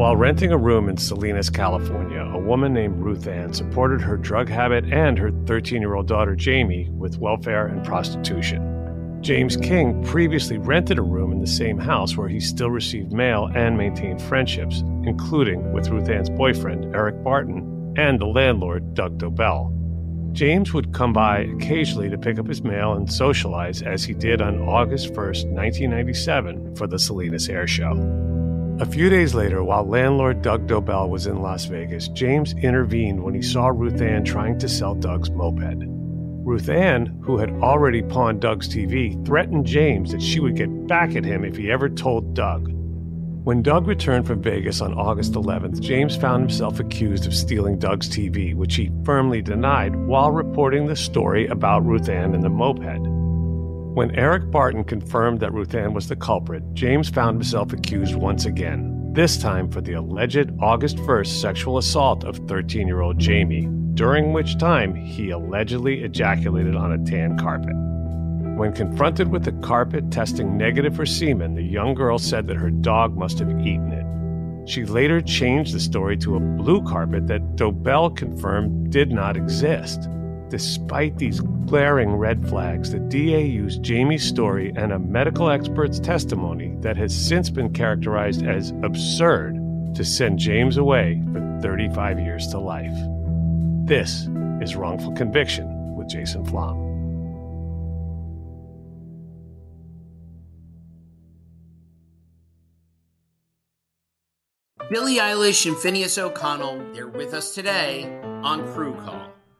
While renting a room in Salinas, California, a woman named Ruth Ann supported her drug habit and her 13-year-old daughter Jamie with welfare and prostitution. James King previously rented a room in the same house where he still received mail and maintained friendships, including with Ruth Ann's boyfriend, Eric Barton, and the landlord, Doug Dobell. James would come by occasionally to pick up his mail and socialize, as he did on August 1, 1997, for the Salinas Air Show. A few days later, while landlord Doug Dobell was in Las Vegas, James intervened when he saw Ruth Ann trying to sell Doug's moped. Ruth Ann, who had already pawned Doug's TV, threatened James that she would get back at him if he ever told Doug. When Doug returned from Vegas on August 11th, James found himself accused of stealing Doug's TV, which he firmly denied while reporting the story about Ruth Ann and the moped. When Eric Barton confirmed that Ruth Ann was the culprit, James found himself accused once again, this time for the alleged August 1st sexual assault of 13-year-old Jamie, during which time he allegedly ejaculated on a tan carpet. When confronted with the carpet testing negative for semen, the young girl said that her dog must have eaten it. She later changed the story to a blue carpet that Dobell confirmed did not exist. Despite these glaring red flags, the DA used Jamie's story and a medical expert's testimony that has since been characterized as absurd to send James away for 35 years to life. This is Wrongful Conviction with Jason Flom. Billie Eilish and Finneas O'Connell, they're with us today on Crew Call.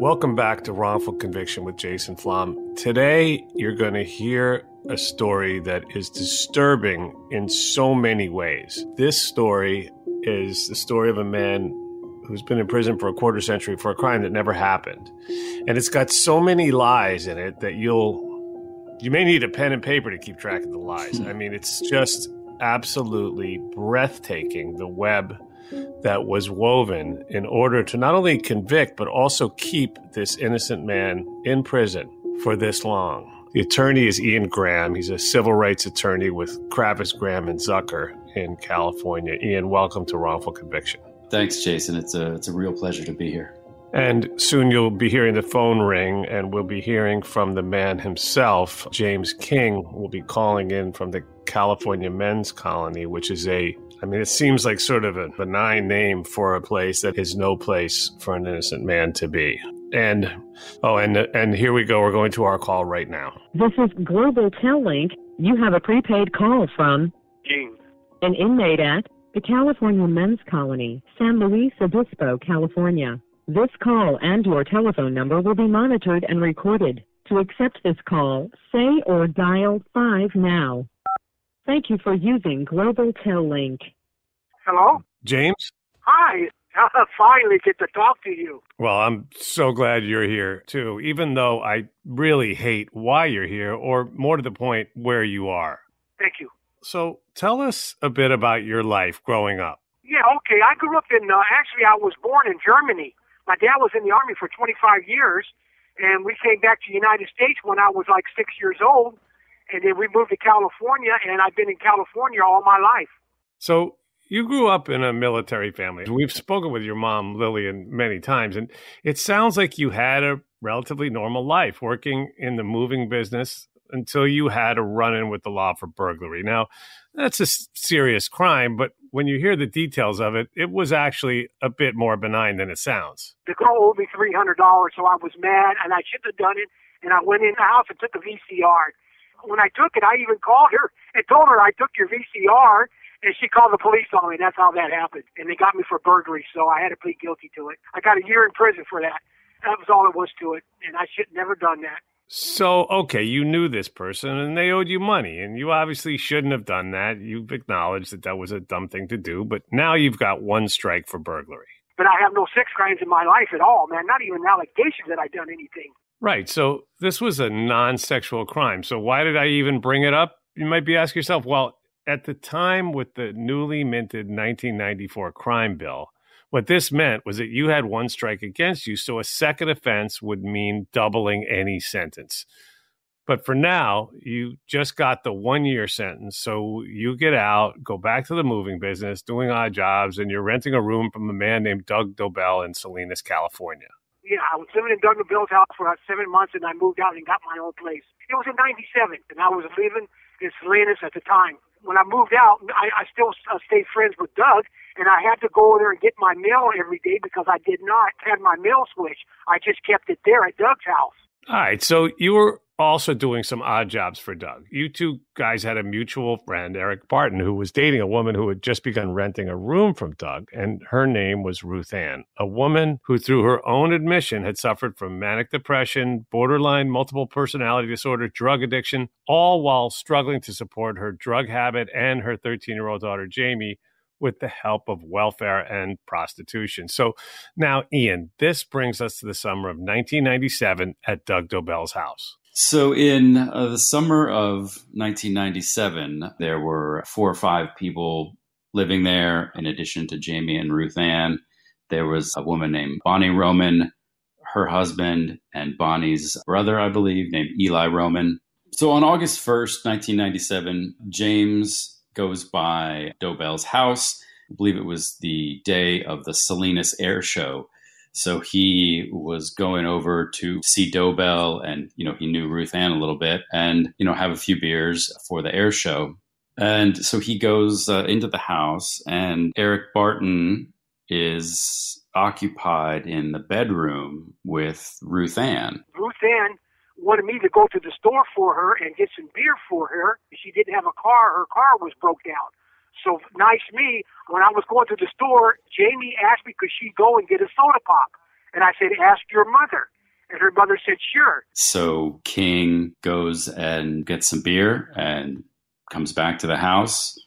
Welcome back to Wrongful Conviction with Jason Flom. Today, you're going to hear a story that is disturbing in so many ways. This story is the story of a man who's been in prison for a quarter century for a crime that never happened. And it's got so many lies in it that you may need a pen and paper to keep track of the lies. I mean, it's just absolutely breathtaking, the web that was woven in order to not only convict, but also keep this innocent man in prison for this long. The attorney is Ian Graham. He's a civil rights attorney with Kravis Graham and Zucker in California. Ian, welcome to Wrongful Conviction. Thanks, Jason. It's a real pleasure to be here. And soon you'll be hearing the phone ring, and we'll be hearing from the man himself. James King will be calling in from the California Men's Colony, which is it seems like sort of a benign name for a place that is no place for an innocent man to be. And here we go. We're going to our call right now. This is Global TelLink. You have a prepaid call from Gene, an inmate at the California Men's Colony, San Luis Obispo, California. This call and your telephone number will be monitored and recorded. To accept this call, say or dial 5 now. Thank you for using Global TelLink. Hello? James? Hi. I finally get to talk to you. Well, I'm so glad you're here, too, even though I really hate why you're here, or more to the point, where you are. Thank you. So tell us a bit about your life growing up. Yeah, okay. I grew up in, actually, I was born in Germany. My dad was in the Army for 25 years, and we came back to the United States when I was like 6 years old, and then we moved to California, and I've been in California all my life. So you grew up in a military family. We've spoken with your mom, Lillian, many times, and it sounds like you had a relatively normal life working in the moving business until you had a run-in with the law for burglary. Now, that's a serious crime, but when you hear the details of it, it was actually a bit more benign than it sounds. The girl owed me $300, so I was mad, and I shouldn't have done it, and I went in the house and took a VCR. When I took it, I even called her and told her I took your VCR, and she called the police on me. That's how that happened. And they got me for burglary, so I had to plead guilty to it. I got a year in prison for that. That was all it was to it, and I should have never done that. So, okay, you knew this person, and they owed you money, and you obviously shouldn't have done that. You've acknowledged that that was a dumb thing to do, but now you've got one strike for burglary. But I have no sex crimes in my life at all, man. Not even allegations that I've done anything. Right, so this was a non-sexual crime, so why did I even bring it up? You might be asking yourself, well, at the time with the newly minted 1994 crime bill, what this meant was that you had one strike against you, so a second offense would mean doubling any sentence. But for now, you just got the one-year sentence, so you get out, go back to the moving business, doing odd jobs, and you're renting a room from a man named Doug Dobell in Salinas, California. Yeah, I was living in Doug Dobell's house for about 7 months, and I moved out and got my own place. It was in 97, and I was living in Salinas at the time. When I moved out, I still stayed friends with Doug, and I had to go there and get my mail every day because I did not have my mail switch. I just kept it there at Doug's house. All right, so you were also doing some odd jobs for Doug. You two guys had a mutual friend, Eric Barton, who was dating a woman who had just begun renting a room from Doug, and her name was Ruth Ann, a woman who, through her own admission, had suffered from manic depression, borderline multiple personality disorder, drug addiction, all while struggling to support her drug habit and her 13-year-old daughter, Jamie, with the help of welfare and prostitution. So now, Ian, this brings us to the summer of 1997 at Doug Dobell's house. So in the summer of 1997, there were 4 or 5 people living there. In addition to Jamie and Ruth Ann, there was a woman named Bonnie Roman, her husband, and Bonnie's brother, I believe, named Eli Roman. So on August 1st, 1997, James goes by Dobell's house. I believe it was the day of the Salinas Air Show. So he was going over to see Dobell, and, you know, he knew Ruth Ann a little bit, and, you know, have a few beers for the air show. And so he goes into the house, and Eric Barton is occupied in the bedroom with Ruth Ann. Ruth Ann wanted me to go to the store for her and get some beer for her. She didn't have a car. Her car was broke down. So nice me, when I was going to the store, Jamie asked me, could she go and get a soda pop? And I said, ask your mother. And her mother said, sure. So King goes and gets some beer and comes back to the house.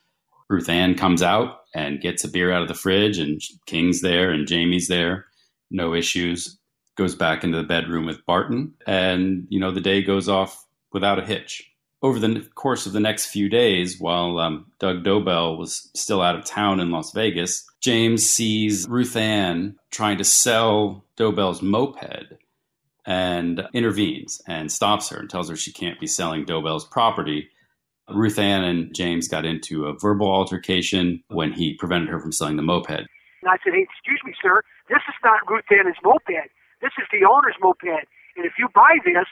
Ruth Ann comes out and gets a beer out of the fridge, and King's there and Jamie's there. No issues. Goes back into the bedroom with Barton, and, you know, the day goes off without a hitch. Over the course of the next few days, while Doug Dobell was still out of town in Las Vegas, James sees Ruth Ann trying to sell Dobell's moped and intervenes and stops her and tells her she can't be selling Dobell's property. Ruth Ann and James got into a verbal altercation when he prevented her from selling the moped. And I said, hey, excuse me, sir, this is not Ruth Ann's moped. This is the owner's moped, and if you buy this,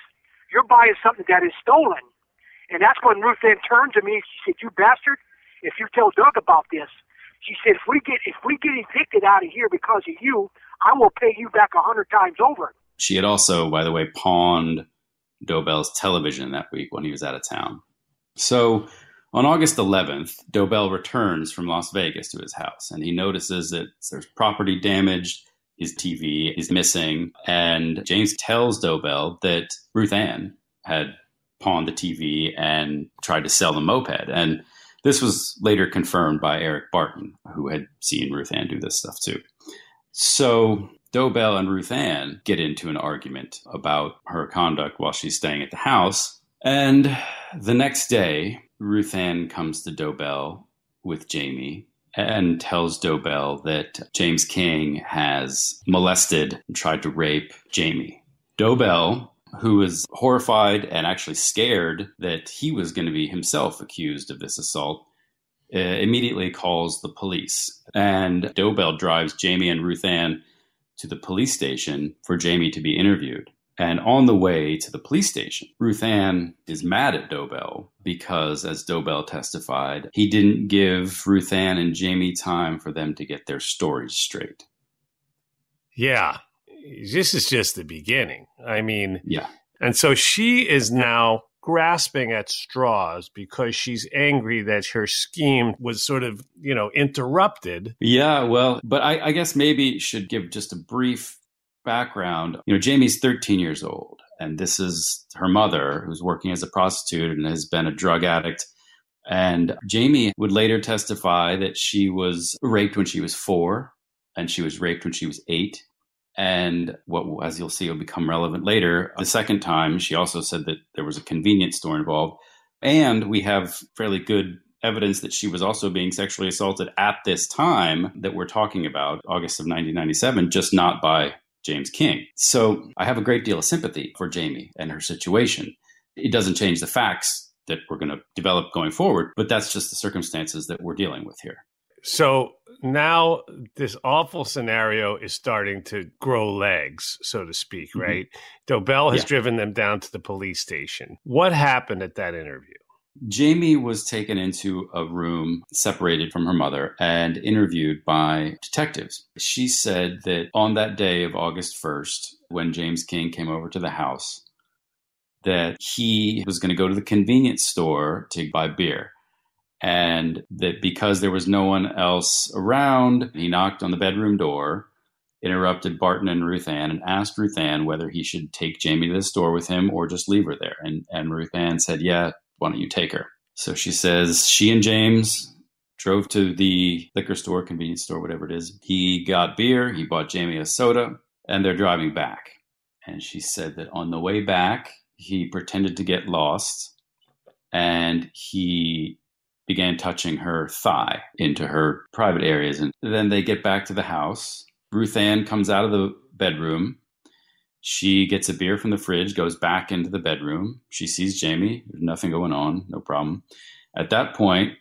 you're buying something that is stolen. And that's when Ruth Ann turned to me. She said, you bastard, if you tell Doug about this, she said, if we get evicted out of here because of you, I will pay you back 100 times over. She had also, by the way, pawned Dobell's television that week when he was out of town. So on August 11th, Dobell returns from Las Vegas to his house, and he notices that there's property damaged, his TV is missing, and James tells Dobell that Ruth Ann had pawned the TV and tried to sell the moped. And this was later confirmed by Eric Barton, who had seen Ruth Ann do this stuff too. So Dobell and Ruth Ann get into an argument about her conduct while she's staying at the house. And the next day, Ruth Ann comes to Dobell with Jamie and tells Dobell that James King has molested and tried to rape Jamie. Dobell, who was horrified and actually scared that he was going to be himself accused of this assault, immediately calls the police. And Dobell drives Jamie and Ruth Ann to the police station for Jamie to be interviewed. And on the way to the police station, Ruth Ann is mad at Dobell because, as Dobell testified, he didn't give Ruth Ann and Jamie time for them to get their stories straight. Yeah, this is just the beginning. I mean, yeah. And so she is now grasping at straws because she's angry that her scheme was sort of, interrupted. Yeah, well, but I guess maybe should give just a brief background. Jamie's 13 years old, and this is her mother, who's working as a prostitute and has been a drug addict. And Jamie would later testify that she was raped when she was 4, and she was raped when she was 8. And what, as you'll see, will become relevant later. The second time, she also said that there was a convenience store involved. And we have fairly good evidence that she was also being sexually assaulted at this time that we're talking about, August of 1997, just not by James King. So I have a great deal of sympathy for Jamie and her situation. It doesn't change the facts that we're going to develop going forward, but that's just the circumstances that we're dealing with here. So now this awful scenario is starting to grow legs, so to speak, right? Mm-hmm. Dobell has driven them down to the police station. What happened at that interview? Jamie was taken into a room separated from her mother and interviewed by detectives. She said that on that day of August 1st, when James King came over to the house, that he was going to go to the convenience store to buy beer. And that because there was no one else around, he knocked on the bedroom door, interrupted Barton and Ruth Ann, and asked Ruth Ann whether he should take Jamie to the store with him or just leave her there. And Ruth Ann said, yeah, why don't you take her? So she says she and James drove to the liquor store, convenience store, whatever it is. He got beer. He bought Jamie a soda, and they're driving back. And she said that on the way back, he pretended to get lost, and he began touching her thigh into her private areas. And then they get back to the house. Ruth Ann comes out of the bedroom. She gets a beer from the fridge, goes back into the bedroom. She sees Jamie. There's nothing going on. No problem. At that point,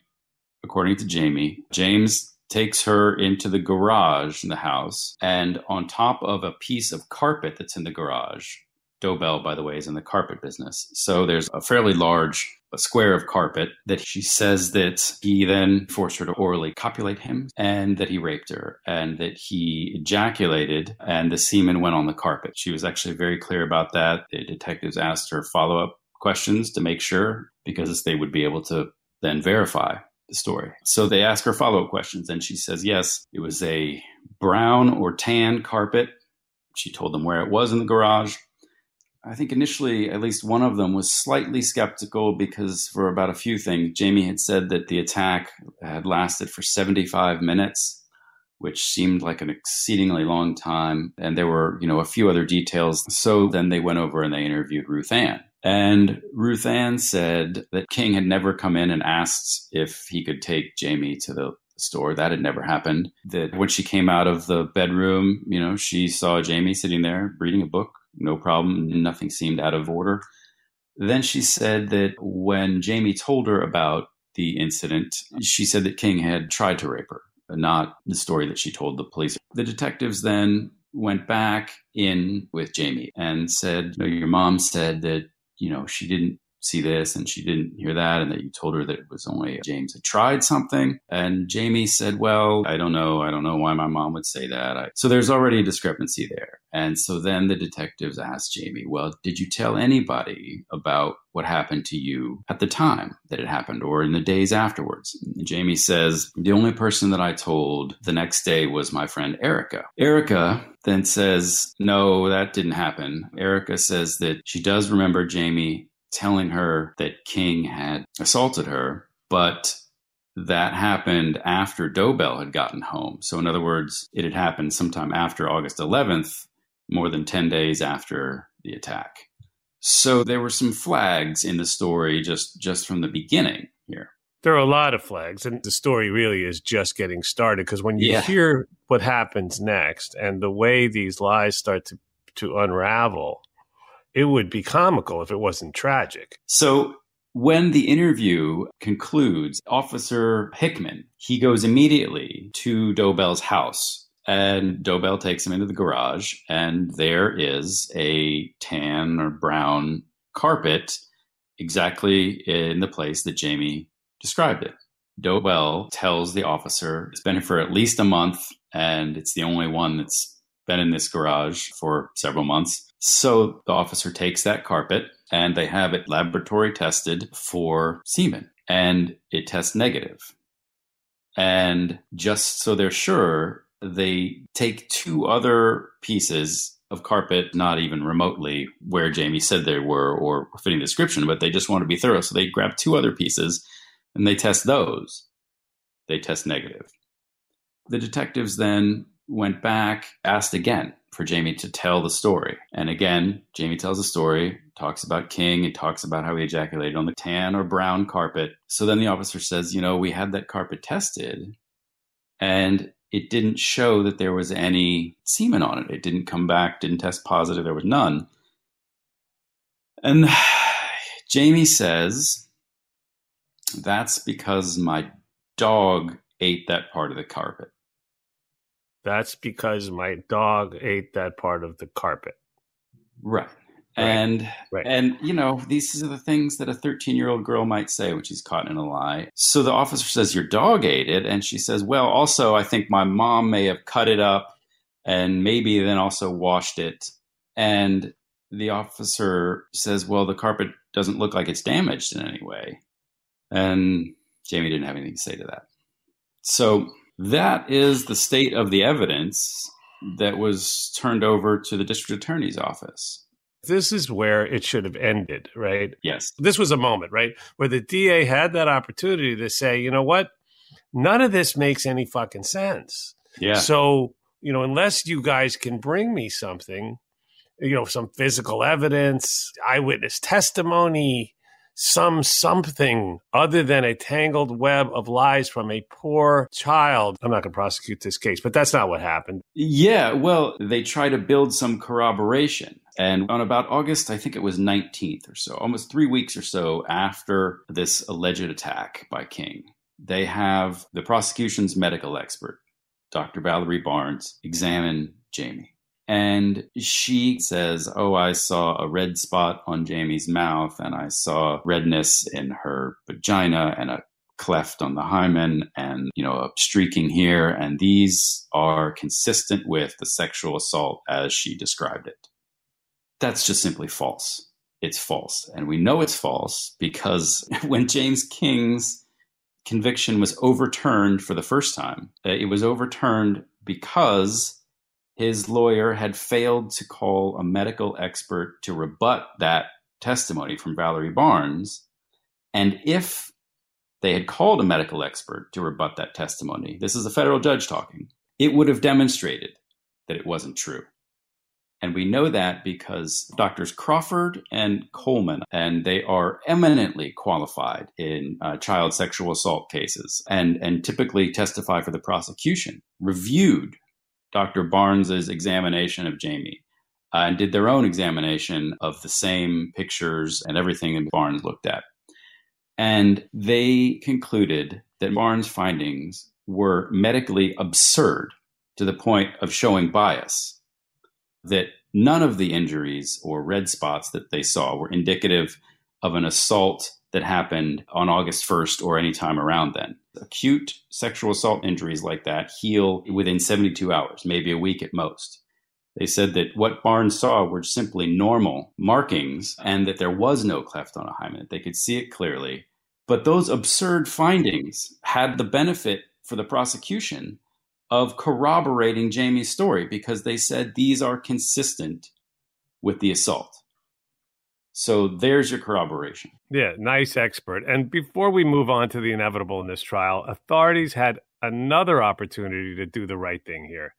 according to Jamie, James takes her into the garage in the house. And on top of a piece of carpet that's in the garage — Dobell, by the way, is in the carpet business — so there's a fairly large square of carpet that she says that he then forced her to orally copulate him, and that he raped her, and that he ejaculated, and the semen went on the carpet. She was actually very clear about that. The detectives asked her follow-up questions to make sure, because they would be able to then verify the story. So they ask her follow-up questions, and she says, yes, it was a brown or tan carpet. She told them where it was in the garage. I think initially, at least one of them was slightly skeptical because, for about a few things, Jamie had said that the attack had lasted for 75 minutes, which seemed like an exceedingly long time. And there were, a few other details. So then they went over and they interviewed Ruth Ann. And Ruth Ann said that King had never come in and asked if he could take Jamie to the store. That had never happened. That when she came out of the bedroom, she saw Jamie sitting there reading a book. No problem. Nothing seemed out of order. Then she said that when Jamie told her about the incident, she said that King had tried to rape her, not the story that she told the police. The detectives then went back in with Jamie and said, your mom said that, she didn't see this and she didn't hear that, and that you told her that it was only James had tried something. And Jamie said, well, I don't know why my mom would say that. So there's already a discrepancy there. And so then the detectives asked Jamie, well, did you tell anybody about what happened to you at the time that it happened or in the days afterwards? And Jamie says, the only person that I told the next day was my friend Erica. Erica then says, no, that didn't happen. Erica says that she does remember Jamie telling her that King had assaulted her, but that happened after Dobell had gotten home. So in other words, it had happened sometime after August 11th, more than 10 days after the attack. So there were some flags in the story just from the beginning here. There are a lot of flags, and the story really is just getting started, because when you hear what happens next and the way these lies start to unravel, it would be comical if it wasn't tragic. So when the interview concludes, Officer Hickman, he goes immediately to Dobell's house, and Dobell takes him into the garage, and there is a tan or brown carpet exactly in the place that Jamie described it. Dobell tells the officer it's been here for at least a month, and it's the only one that's been in this garage for several months. So the officer takes that carpet and they have it laboratory tested for semen, and it tests negative. And just so they're sure, they take two other pieces of carpet, not even remotely where Jamie said they were or fitting the description, but they just want to be thorough. So they grab two other pieces and they test those. They test negative. The detectives then went back, asked again for Jamie to tell the story. And again, Jamie tells the story, talks about King, and talks about how he ejaculated on the tan or brown carpet. So then the officer says, we had that carpet tested and it didn't show that there was any semen on it. It didn't come back, didn't test positive. There was none. And Jamie says, that's because my dog ate that part of the carpet. That's because my dog ate that part of the carpet. Right. And these are the things that a 13-year-old girl might say when she's caught in a lie. So the officer says, your dog ate it. And she says, well, also, I think my mom may have cut it up and maybe then also washed it. And the officer says, well, the carpet doesn't look like it's damaged in any way. And Jamie didn't have anything to say to that. So that is the state of the evidence that was turned over to the district attorney's office. This is where it should have ended, right? Yes. This was a moment, right, where the DA had that opportunity to say, you know what? None of this makes any fucking sense. Yeah. So, unless you guys can bring me something, some physical evidence, eyewitness testimony, something other than a tangled web of lies from a poor child, I'm not going to prosecute this case, but that's not what happened. Yeah, well, they try to build some corroboration. And on about August, I think it was 19th or so, almost 3 weeks or so after this alleged attack by King, they have the prosecution's medical expert, Dr. Valerie Barnes, examine Jamie. And she says, I saw a red spot on Jamie's mouth, and I saw redness in her vagina and a cleft on the hymen and, a streaking here. And these are consistent with the sexual assault as she described it. That's just simply false. It's false. And we know it's false because when James King's conviction was overturned for the first time, it was overturned because his lawyer had failed to call a medical expert to rebut that testimony from Valerie Barnes. And if they had called a medical expert to rebut that testimony, this is a federal judge talking, it would have demonstrated that it wasn't true. And we know that because Doctors Crawford and Coleman, and they are eminently qualified in child sexual assault cases and typically testify for the prosecution, reviewed Dr. Barnes's examination of Jamie and did their own examination of the same pictures and everything that Barnes looked at. And they concluded that Barnes' findings were medically absurd to the point of showing bias, that none of the injuries or red spots that they saw were indicative of an assault that happened on August 1st or any time around then. Acute sexual assault injuries like that heal within 72 hours, maybe a week at most. They said that what Barnes saw were simply normal markings and that there was no cleft on a hymen. They could see it clearly. But those absurd findings had the benefit for the prosecution of corroborating Jamie's story because they said these are consistent with the assault. So there's your corroboration. Yeah, nice expert. And before we move on to the inevitable in this trial, authorities had another opportunity to do the right thing here,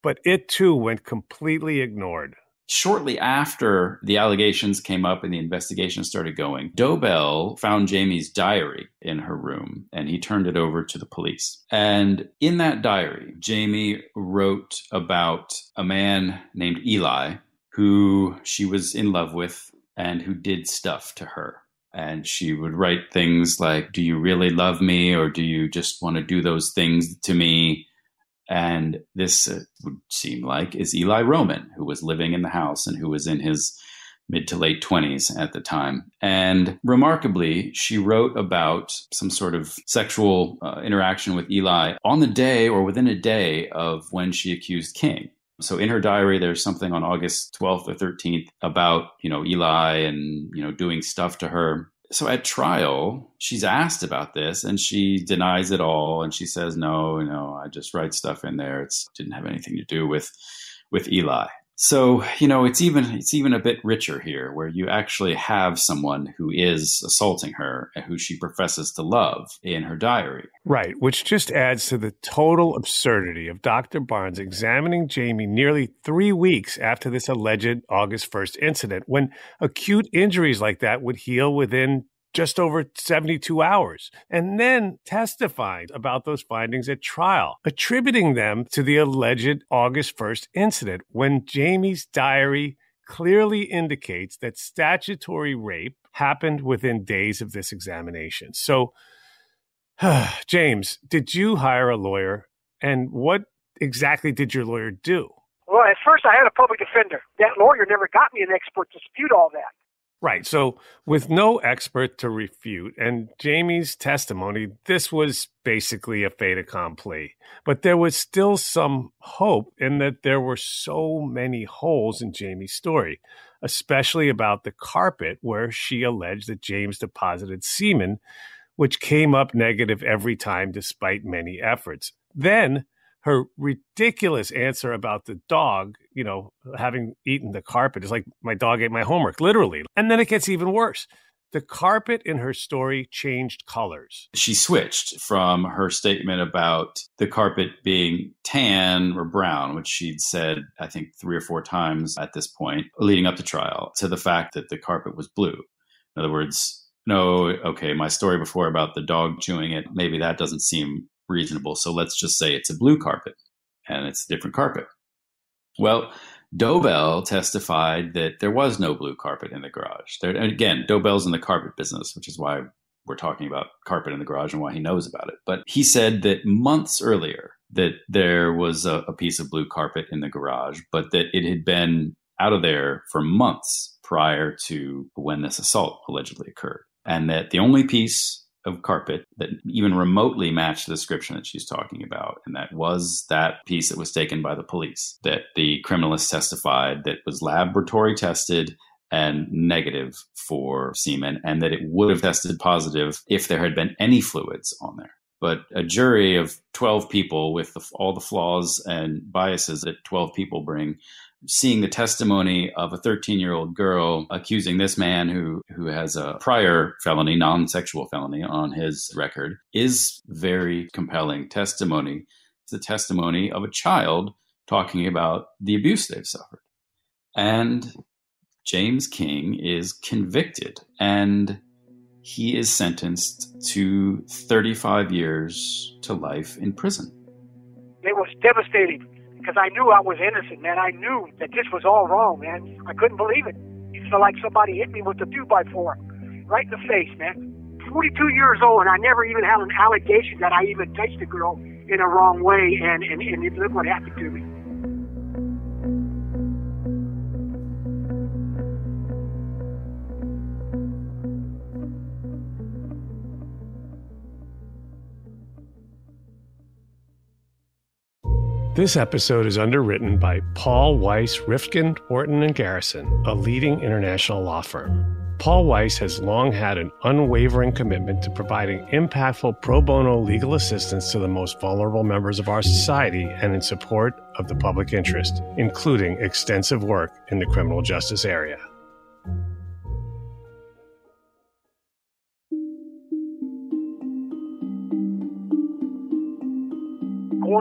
but it too went completely ignored. Shortly after the allegations came up and the investigation started going, Dobell found Jamie's diary in her room and he turned it over to the police. And in that diary, Jamie wrote about a man named Eli who she was in love with and who did stuff to her. And she would write things like, do you really love me? Or do you just want to do those things to me? And this would seem like is Eli Roman, who was living in the house and who was in his mid to late 20s at the time. And remarkably, she wrote about some sort of sexual interaction with Eli on the day or within a day of when she accused King. So in her diary, there's something on August 12th or 13th about, Eli and, doing stuff to her. So at trial, she's asked about this and she denies it all. And she says, no, I just write stuff in there. It didn't have anything to do with Eli. So, it's even a bit richer here where you actually have someone who is assaulting her and who she professes to love in her diary. Right, which just adds to the total absurdity of Dr. Barnes examining Jamie nearly 3 weeks after this alleged August 1st incident, when acute injuries like that would heal within just over 72 hours, and then testifying about those findings at trial, attributing them to the alleged August 1st incident, when Jamie's diary clearly indicates that statutory rape happened within days of this examination. So, James, did you hire a lawyer? And what exactly did your lawyer do? Well, at first I had a public defender. That lawyer never got me an expert to dispute all that. Right. So with no expert to refute and Jamie's testimony, this was basically a fait accompli. But there was still some hope in that there were so many holes in Jamie's story, especially about the carpet where she alleged that James deposited semen, which came up negative every time despite many efforts. Then her ridiculous answer about the dog, having eaten the carpet is like, my dog ate my homework, literally. And then it gets even worse. The carpet in her story changed colors. She switched from her statement about the carpet being tan or brown, which she'd said, I think, 3 or 4 times at this point, leading up to trial, to the fact that the carpet was blue. In other words, my story before about the dog chewing it, maybe that doesn't seem reasonable. So let's just say it's a blue carpet and it's a different carpet. Well, Dobell testified that there was no blue carpet in the garage. There, and again, Dobell's in the carpet business, which is why we're talking about carpet in the garage and why he knows about it. But he said that months earlier that there was a piece of blue carpet in the garage, but that it had been out of there for months prior to when this assault allegedly occurred. And that the only piece of carpet that even remotely matched the description that she's talking about. And that was that piece that was taken by the police that the criminalist testified that was laboratory tested and negative for semen, and that it would have tested positive if there had been any fluids on there. But a jury of 12 people with all the flaws and biases that 12 people bring, seeing the testimony of a 13-year-old girl accusing this man who has a prior felony, non-sexual felony on his record, is very compelling testimony. It's the testimony of a child talking about the abuse they've suffered. And James King is convicted and he is sentenced to 35 years to life in prison. It was devastating. Because I knew I was innocent, man. I knew that this was all wrong, man. I couldn't believe it. It felt like somebody hit me with a 2x4 right in the face, man. 42 years old, and I never even had an allegation that I even touched a girl in a wrong way, and look what happened to me. This episode is underwritten by Paul Weiss, Rifkin, Wharton & Garrison, a leading international law firm. Paul Weiss has long had an unwavering commitment to providing impactful pro bono legal assistance to the most vulnerable members of our society and in support of the public interest, including extensive work in the criminal justice area.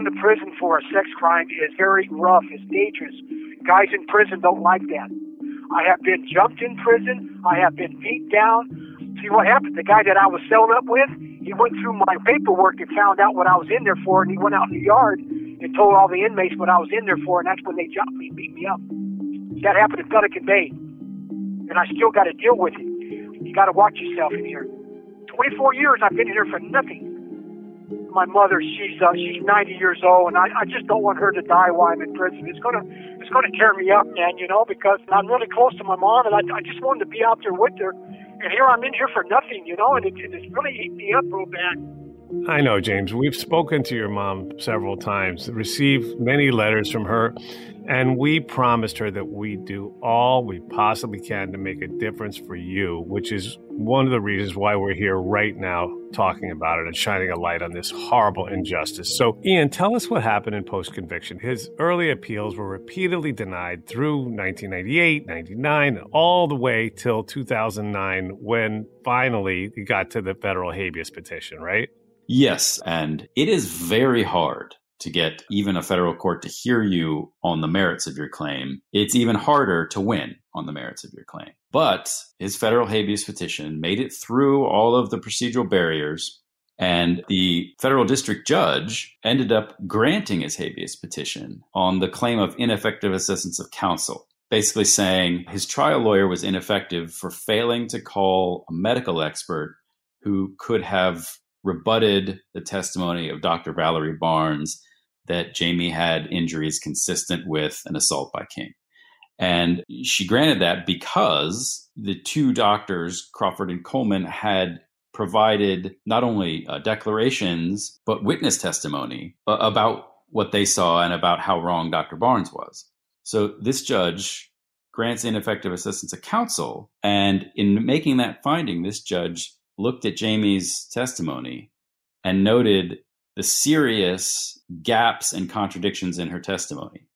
Going to prison for a sex crime is very rough, it's dangerous. Guys in prison don't like that. I have been jumped in prison. I have been beat down. See what happened? The guy that I was celled up with, he went through my paperwork and found out what I was in there for, and he went out in the yard and told all the inmates what I was in there for, and that's when they jumped me and beat me up. That happened at Pelican Bay, and I still got to deal with it. You got to watch yourself in here. 24 years I've been here for nothing. My mother, she's 90 years old, and I just don't want her to die while I'm in prison. It's gonna tear me up, man, you know, because I'm really close to my mom, and I just wanted to be out there with her. And here I'm in here for nothing, you know, and it's really eating me up real bad. I know, James. We've spoken to your mom several times, received many letters from her, and we promised her that we do all we possibly can to make a difference for you, which is one of the reasons why we're here right now talking about it and shining a light on this horrible injustice. So, Ian, tell us what happened in post-conviction. His early appeals were repeatedly denied through 1998, 99, all the way till 2009, when finally he got to the federal habeas petition, right? Yes, and it is very hard to get even a federal court to hear you on the merits of your claim. It's even harder to win on the merits of your claim. But his federal habeas petition made it through all of the procedural barriers, and the federal district judge ended up granting his habeas petition on the claim of ineffective assistance of counsel, basically saying his trial lawyer was ineffective for failing to call a medical expert who could have rebutted the testimony of Dr. Valerie Barnes that Jamie had injuries consistent with an assault by King. And she granted that because the two doctors, Crawford and Coleman, had provided not only declarations, but witness testimony about what they saw and about how wrong Dr. Barnes was. So this judge grants ineffective assistance of counsel. And in making that finding, this judge looked at Jamie's testimony and noted the serious gaps and contradictions in her testimony.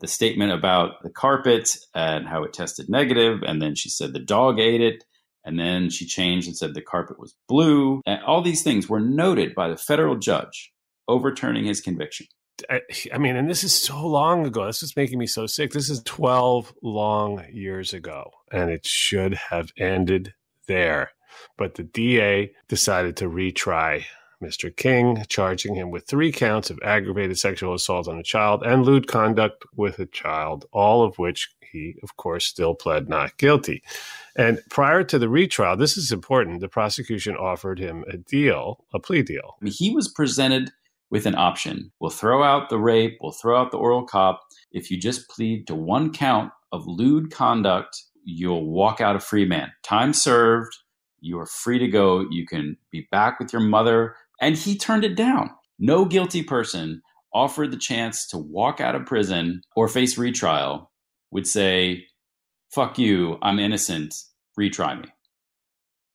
The statement about the carpet and how it tested negative, and then she said the dog ate it, and then she changed and said the carpet was blue. And all these things were noted by the federal judge overturning his conviction. I mean, and this is so long ago. This is making me so sick. This is 12 long years ago, and it should have ended there. But the DA decided to retry Mr. King, charging him with 3 counts of aggravated sexual assault on a child and lewd conduct with a child, all of which he, of course, still pled not guilty. And prior to the retrial, this is important, the prosecution offered him a plea deal. He was presented with an option. We'll throw out the rape, we'll throw out the oral cop. If you just plead to 1 count of lewd conduct, you'll walk out a free man. Time served. You are free to go. You can be back with your mother. And he turned it down. No guilty person offered the chance to walk out of prison or face retrial would say, fuck you, I'm innocent, retry me.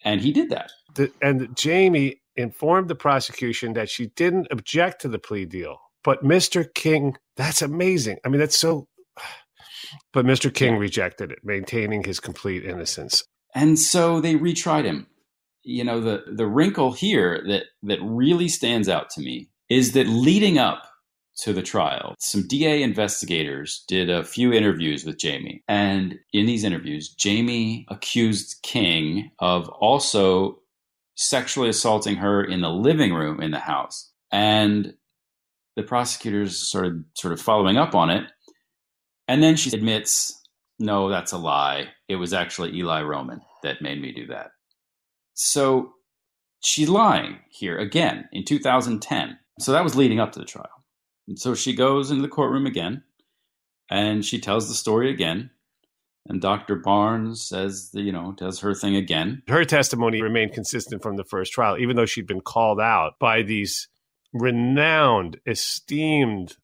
And he did that. And Jamie informed the prosecution that she didn't object to the plea deal. But Mr. King, that's amazing. I mean, that's so... But Mr. King rejected it, maintaining his complete innocence. And so they retried him. You know, the wrinkle here that really stands out to me is that leading up to the trial, some DA investigators did a few interviews with Jamie. And in these interviews, Jamie accused King of also sexually assaulting her in the living room in the house. And the prosecutors started sort of following up on it. And then she admits, no, that's a lie. It was actually Eli Roman that made me do that. So she's lying here again in 2010. So that was leading up to the trial. And so she goes into the courtroom again, and she tells the story again. And Dr. Barnes says, does her thing again. Her testimony remained consistent from the first trial, even though she'd been called out by these renowned, esteemed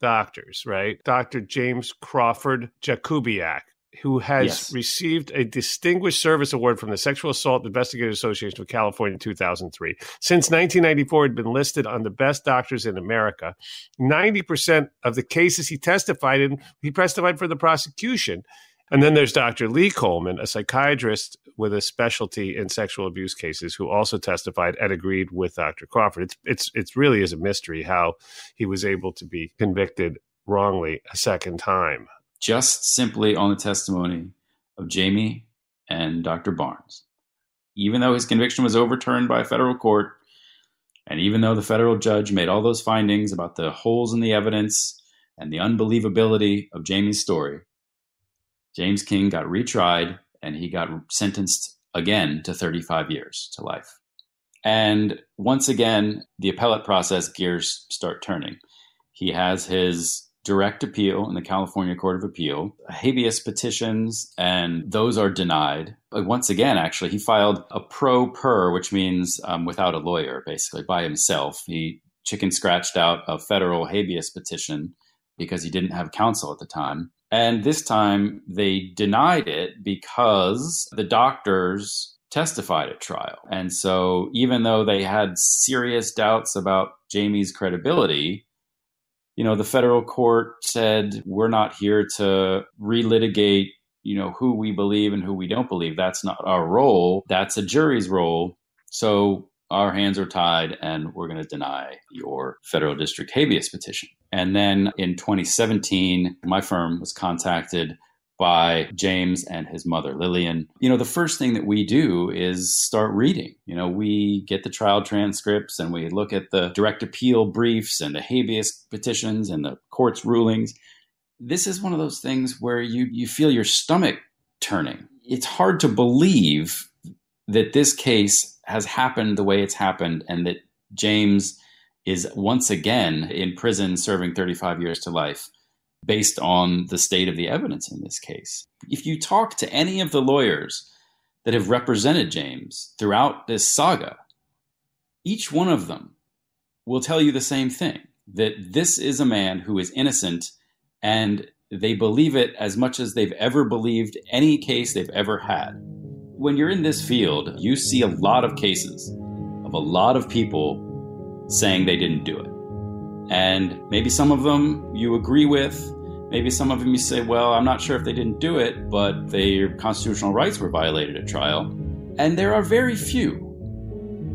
doctors, right? Dr. James Crawford Jakubiak, who has received a Distinguished Service Award from the Sexual Assault Investigators Association of California in 2003. Since 1994, he'd been listed on the best doctors in America. 90% of the cases he testified in, he testified for the prosecution. And then there's Dr. Lee Coleman, a psychiatrist with a specialty in sexual abuse cases, who also testified and agreed with Dr. Crawford. It really is a mystery how he was able to be convicted wrongly a second time. Just simply on the testimony of Jamie and Dr. Barnes. Even though his conviction was overturned by a federal court, and even though the federal judge made all those findings about the holes in the evidence and the unbelievability of Jamie's story, James King got retried, and he got sentenced again to 35 years to life. And once again, the appellate process gears start turning. He has his direct appeal in the California Court of Appeal, habeas petitions, and those are denied. But once again, actually, he filed a pro per, which means without a lawyer, basically, by himself. He chicken scratched out a federal habeas petition because he didn't have counsel at the time. And this time they denied it because the doctors testified at trial. And so even though they had serious doubts about Jamie's credibility, you know, the federal court said, we're not here to relitigate, you know, who we believe and who we don't believe. That's not our role. That's a jury's role. So our hands are tied and we're going to deny your federal district habeas petition. And then in 2017, my firm was contacted by James and his mother, Lillian. You know, the first thing that we do is start reading. You know, we get the trial transcripts and we look at the direct appeal briefs and the habeas petitions and the court's rulings. This is one of those things where you feel your stomach turning. It's hard to believe that this case has happened the way it's happened and that James is once again in prison serving 35 years to life, based on the state of the evidence in this case. If you talk to any of the lawyers that have represented James throughout this saga, each one of them will tell you the same thing, that this is a man who is innocent and they believe it as much as they've ever believed any case they've ever had. When you're in this field, you see a lot of cases of a lot of people saying they didn't do it. And maybe some of them you agree with, maybe some of them you say, well, I'm not sure if they didn't do it, but their constitutional rights were violated at trial. And there are very few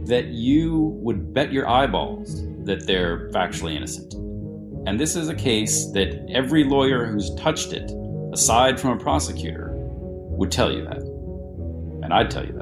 that you would bet your eyeballs that they're factually innocent. And this is a case that every lawyer who's touched it, aside from a prosecutor, would tell you that. And I'd tell you that.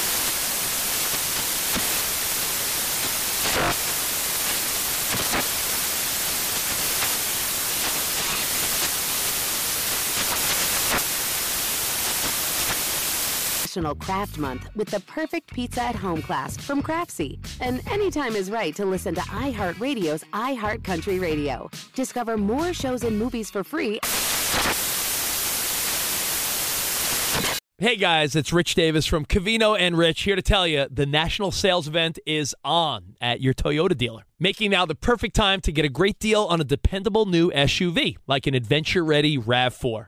National Craft Month with the perfect pizza at home class from Craftsy. And anytime is right to listen to iHeartRadio's iHeartCountry Radio. Discover more shows and movies for free. Hey guys, it's Rich Davis from Covino and Rich here to tell you the national sales event is on at your Toyota dealer, making now the perfect time to get a great deal on a dependable new SUV like an adventure-ready RAV4.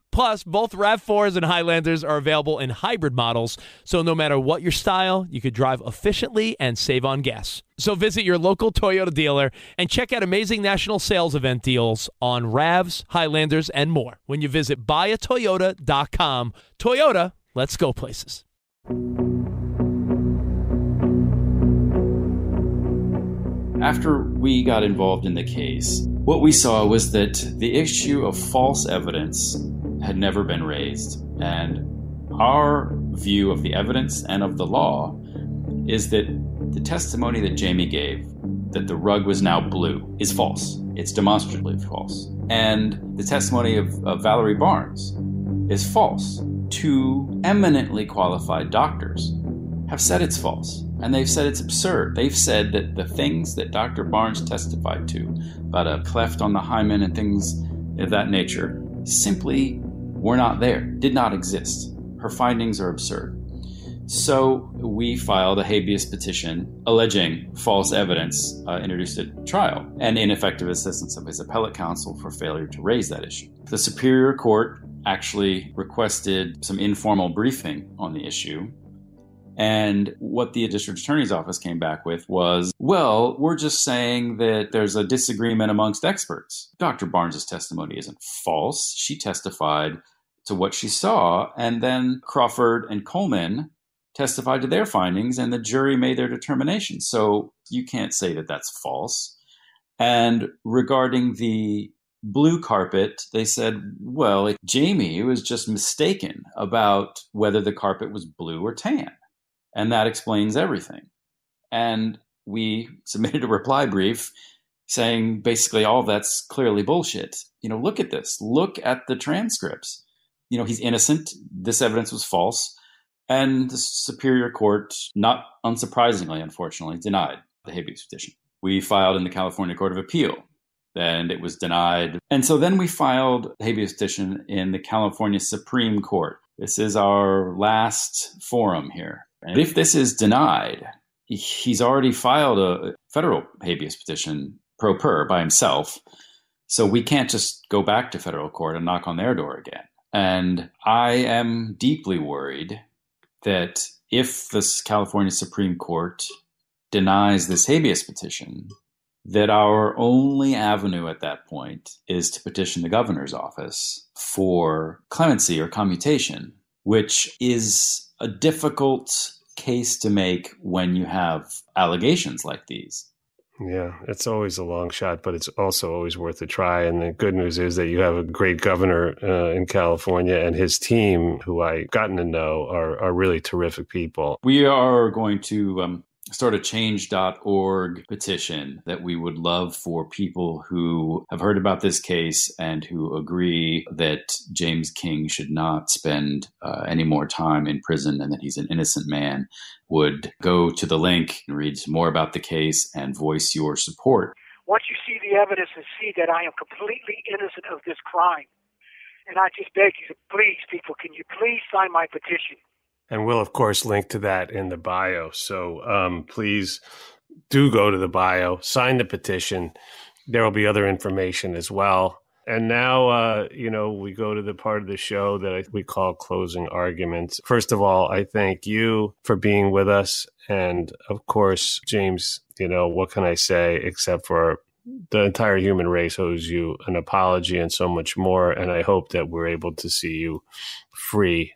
Plus, both RAV4s and Highlanders are available in hybrid models, so no matter what your style, you could drive efficiently and save on gas. So visit your local Toyota dealer and check out amazing national sales event deals on RAVs, Highlanders, and more when you visit buyatoyota.com. Toyota, let's go places. After we got involved in the case, what we saw was that the issue of false evidence had never been raised. And our view of the evidence and of the law is that the testimony that Jamie gave, that the rug was now blue, is false. It's demonstrably false. And the testimony of Valerie Barnes is false. 2 eminently qualified doctors have said it's false. And they've said it's absurd. They've said that the things that Dr. Barnes testified to, about a cleft on the hymen and things of that nature, simply were not there, did not exist. Her findings are absurd. So we filed a habeas petition alleging false evidence introduced at trial and ineffective assistance of his appellate counsel for failure to raise that issue. The Superior Court actually requested some informal briefing on the issue. And what the district attorney's office came back with was, well, we're just saying that there's a disagreement amongst experts. Dr. Barnes' testimony isn't false. She testified to what she saw. And then Crawford and Coleman testified to their findings, and the jury made their determination. So you can't say that that's false. And regarding the blue carpet, they said, well, Jamie was just mistaken about whether the carpet was blue or tan. And that explains everything. And we submitted a reply brief saying basically all that's clearly bullshit. You know, look at this. Look at the transcripts. You know, he's innocent. This evidence was false. And the Superior Court, not unsurprisingly, unfortunately, denied the habeas petition. We filed in the California Court of Appeal, and it was denied. And so then we filed a habeas petition in the California Supreme Court. This is our last forum here. And if this is denied, he's already filed a federal habeas petition pro per by himself. So we can't just go back to federal court and knock on their door again. And I am deeply worried that if the California Supreme Court denies this habeas petition, that our only avenue at that point is to petition the governor's office for clemency or commutation, which is a difficult case to make when you have allegations like these. Yeah, it's always a long shot, but it's also always worth a try. And the good news is that you have a great governor in California, and his team, who I've gotten to know, are really terrific people. We are going to start a change.org petition that we would love for people who have heard about this case and who agree that James King should not spend any more time in prison and that he's an innocent man would go to the link and read more about the case and voice your support. Once you see the evidence and see that I am completely innocent of this crime, and I just beg you to please, people, can you please sign my petition? And we'll, of course, link to that in the bio. So please do go to the bio, sign the petition. There will be other information as well. And now, we go to the part of the show that we call closing arguments. First of all, I thank you for being with us. And of course, James, what can I say except for the entire human race owes you an apology and so much more. And I hope that we're able to see you free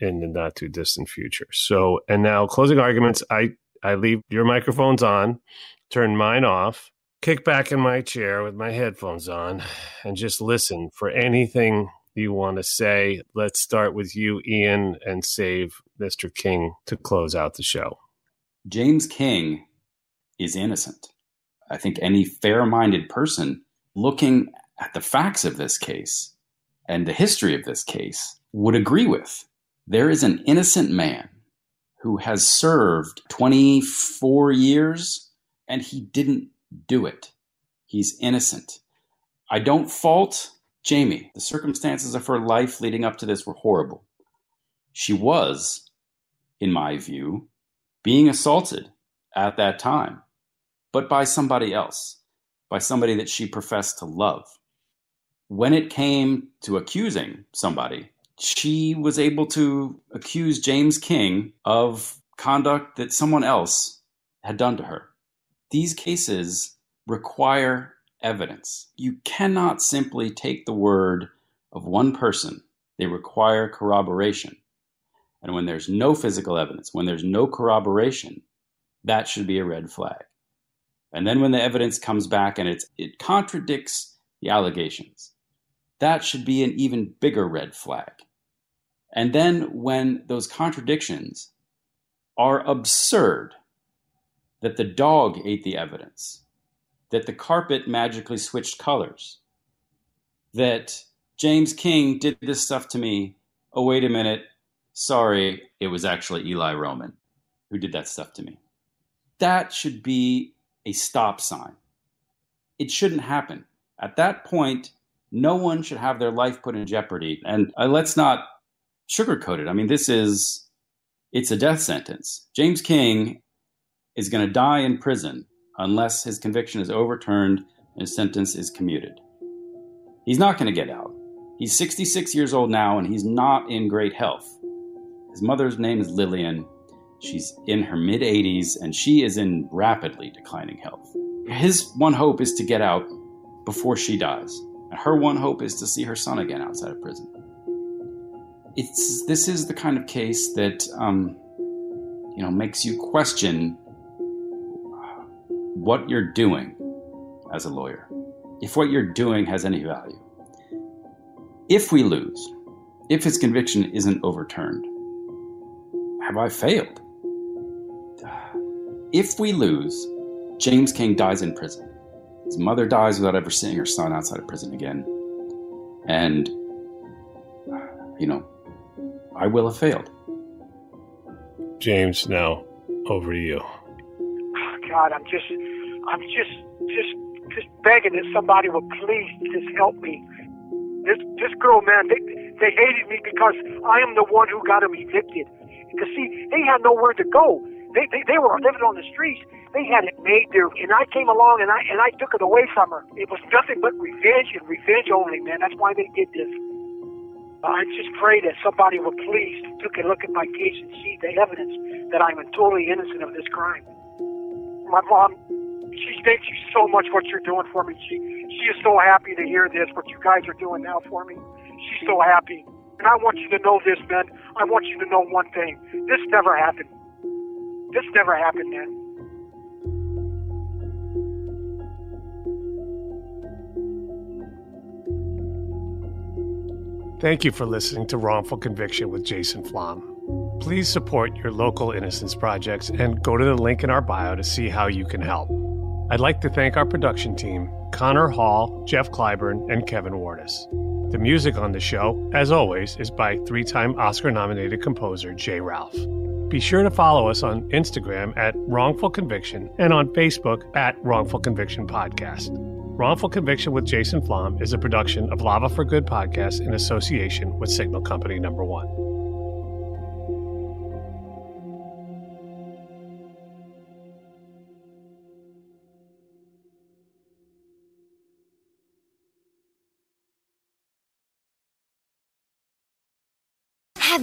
in the not too distant future. So, and now closing arguments, I I leave your microphones on, turn mine off, kick back in my chair with my headphones on, and just listen for anything you want to say. Let's start with you, Ian, and save Mr. King to close out the show. James King is innocent. I think any fair-minded person looking at the facts of this case and the history of this case would agree with. There is an innocent man who has served 24 years and he didn't do it. He's innocent. I don't fault Jamie. The circumstances of her life leading up to this were horrible. She was, in my view, being assaulted at that time, but by somebody else, by somebody that she professed to love. When it came to accusing somebody, she was able to accuse James King of conduct that someone else had done to her. These cases require evidence. You cannot simply take the word of one person. They require corroboration. And when there's no physical evidence, when there's no corroboration, that should be a red flag. And then when the evidence comes back and it contradicts the allegations, that should be an even bigger red flag. And then when those contradictions are absurd, that the dog ate the evidence, that the carpet magically switched colors, that James King did this stuff to me, oh, wait a minute, sorry, it was actually Eli Roman who did that stuff to me. That should be a stop sign. It shouldn't happen. At that point, no one should have their life put in jeopardy. And let's not sugarcoat it. I mean, it's a death sentence. James King is going to die in prison unless his conviction is overturned and his sentence is commuted. He's not going to get out. He's 66 years old now, and he's not in great health. His mother's name is Lillian. She's in her mid-80s, and she is in rapidly declining health. His one hope is to get out before she dies. And her one hope is to see her son again outside of prison. This is the kind of case that makes you question what you're doing as a lawyer, if what you're doing has any value. If we lose, if his conviction isn't overturned, have I failed? If we lose, James King dies in prison. His mother dies without ever seeing her son outside of prison again. And, I will have failed. James, now over to you. Oh, God, I'm just begging that somebody would please just help me. This girl, man, they hated me because I am the one who got him evicted. Because, see, they had nowhere to go. They were living on the streets. They had it made there, and I came along and I took it away from her. It was nothing but revenge and revenge only, man. That's why they did this. I just pray that somebody would please take a look at my case and see the evidence that I'm totally innocent of this crime. My mom, she thanks you so much for what you're doing for me. She is so happy to hear this, what you guys are doing now for me. She's so happy. And I want you to know this, man. I want you to know one thing. This never happened. This never happened, man. Thank you for listening to Wrongful Conviction with Jason Flom. Please support your local innocence projects and go to the link in our bio to see how you can help. I'd like to thank our production team, Connor Hall, Jeff Clyburn, and Kevin Wardis. The music on the show, as always, is by three-time Oscar-nominated composer Jay Ralph. Be sure to follow us on Instagram at Wrongful Conviction and on Facebook at Wrongful Conviction Podcast. Wrongful Conviction with Jason Flom is a production of Lava for Good podcast in association with Signal Company Number 1. Have